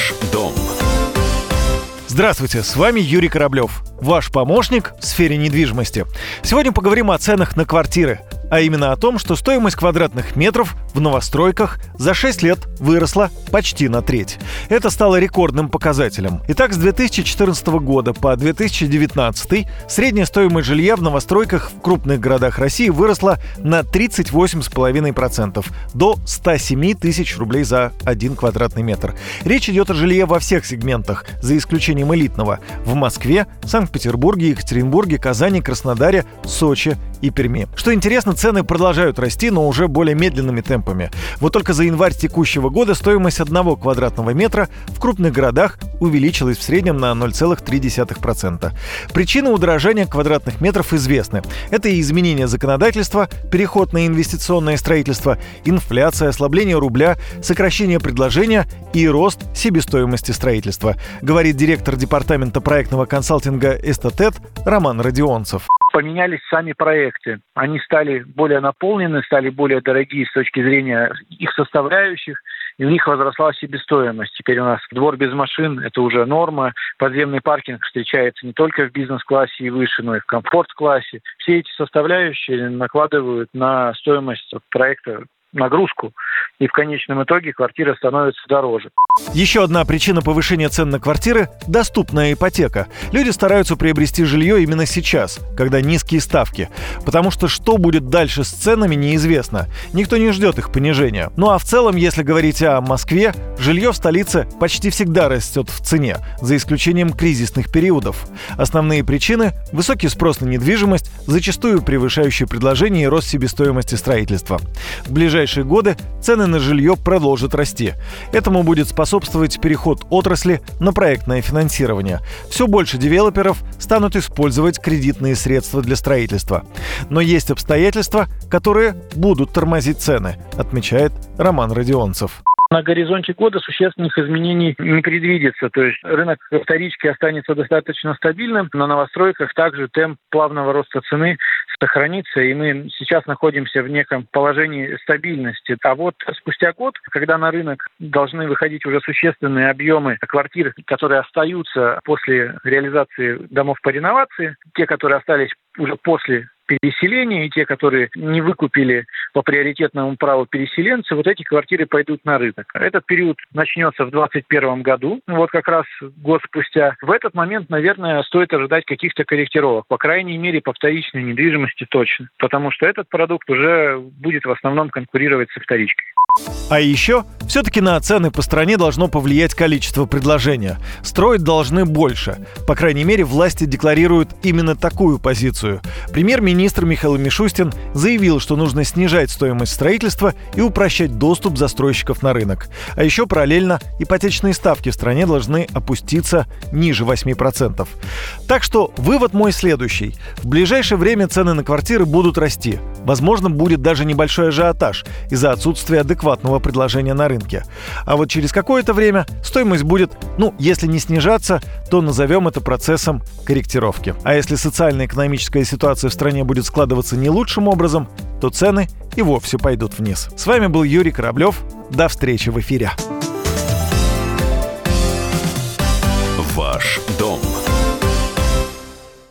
Ваш дом. Здравствуйте, с вами Юрий Кораблёв, ваш помощник в сфере недвижимости. Сегодня поговорим о ценах на квартиры, а именно о том, что стоимость квадратных метров в новостройках за 6 лет выросла почти на треть. Это стало рекордным показателем. Итак, с 2014 года по 2019 средняя стоимость жилья в новостройках в крупных городах России выросла на 38,5% до 107 тысяч рублей за 1 квадратный метр. Речь идет о жилье во всех сегментах, за исключением элитного. В Москве, Санкт-Петербурге, Екатеринбурге, Казани, Краснодаре, Сочи и Перми. Что интересно, цены продолжают расти, но уже более медленными темпами. Вот только за январь текущего года стоимость 1 квадратного метра в крупных городах увеличилась в среднем на 0,3%. Причины удорожания квадратных метров известны. Это и изменение законодательства, переход на инвестиционное строительство, инфляция, ослабление рубля, сокращение предложения и рост себестоимости строительства, говорит директор департамента проектного консалтинга «Эстатет» Роман Радионцев. Поменялись сами проекты. Они стали более наполнены, стали более дорогие с точки зрения их составляющих, и у них возросла себестоимость. Теперь у нас двор без машин – это уже норма. Подземный паркинг встречается не только в бизнес-классе и выше, но и в комфорт-классе. Все эти составляющие накладывают на стоимость проекта нагрузку, и в конечном итоге квартира становится дороже. Еще одна причина повышения цен на квартиры – доступная ипотека. Люди стараются приобрести жилье именно сейчас, когда низкие ставки, потому что будет дальше с ценами, неизвестно. Никто не ждет их понижения. Ну а в целом, если говорить о Москве, жилье в столице почти всегда растет в цене, за исключением кризисных периодов. Основные причины – высокий спрос на недвижимость, зачастую превышающий предложение и рост себестоимости строительства. В ближайшие годы цены на жилье продолжат расти. Этому будет способствовать переход отрасли на проектное финансирование. Все больше девелоперов станут использовать кредитные средства для строительства. Но есть обстоятельства, которые будут тормозить цены, отмечает Роман Радионцев. На горизонте года существенных изменений не предвидится. То есть рынок вторички останется достаточно стабильным. На новостройках также темп плавного роста цены сохранится, и мы сейчас находимся в неком положении стабильности. А вот спустя год, когда на рынок должны выходить уже существенные объемы квартир, которые остаются после реализации домов по реновации, те, которые остались уже после переселения, и те, которые не выкупили по приоритетному праву переселенцы, вот эти квартиры пойдут на рынок. Этот период начнется в 2021 году, вот как раз год спустя. В этот момент, наверное, стоит ожидать каких-то корректировок, по крайней мере, по вторичной недвижимости точно, потому что этот продукт уже будет в основном конкурировать со вторичкой. А еще все-таки на цены по стране должно повлиять количество предложения. Строить должны больше. По крайней мере, власти декларируют именно такую позицию. Премьер-министр Михаил Мишустин заявил, что нужно снижать стоимость строительства и упрощать доступ застройщиков на рынок. А еще параллельно ипотечные ставки в стране должны опуститься ниже 8%. Так что вывод мой следующий. В ближайшее время цены на квартиры будут расти. Возможно, будет даже небольшой ажиотаж из-за отсутствия адекватного предложения на рынке. А вот через какое-то время стоимость будет, если не снижаться, то назовем это процессом корректировки. А если социально-экономическая ситуация в стране будет складываться не лучшим образом, то цены и вовсе пойдут вниз. С вами был Юрий Кораблёв. До встречи в эфире. Ваш дом.